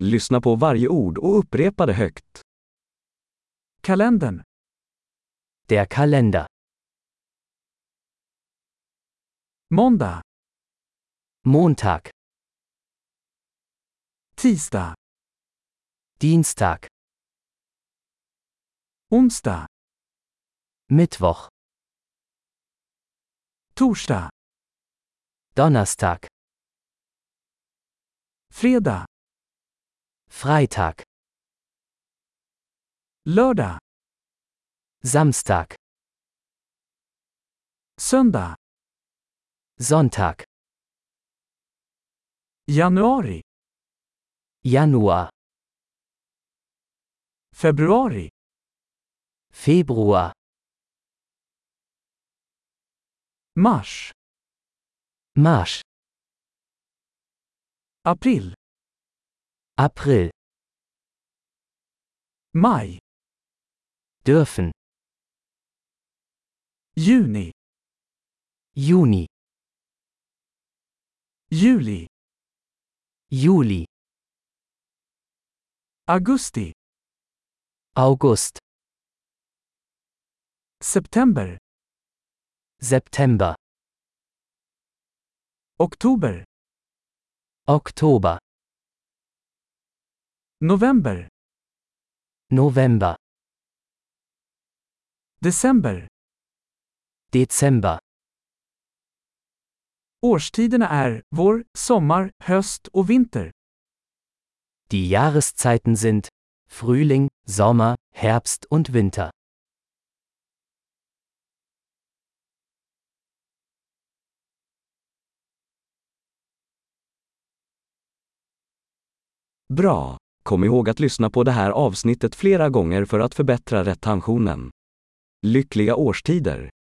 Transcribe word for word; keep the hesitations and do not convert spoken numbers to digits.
Lyssna på varje ord och upprepa det högt. Kalendern. Der Kalender. Måndag. Montag. Tisdag. Dienstag. Onsdag. Mittwoch. Torsdag. Donnerstag. Fredag. Freitag. Lördag. Samstag. Söndag. Sonntag. Januari. Januar. Februari. Februar. Mars. Mars. April. April. Mai. Dürfen. Juni. Juni. Juli. Juli. Augusti. August. September. September. Oktober. Oktober. November. November. December. Dezember. Årstiderna är vår, sommar, höst och vinter. Die Jahreszeiten sind Frühling, Sommer, Herbst und Winter. Bra! Kom ihåg att lyssna på det här avsnittet flera gånger för att förbättra retentionen. Lyckliga årstider!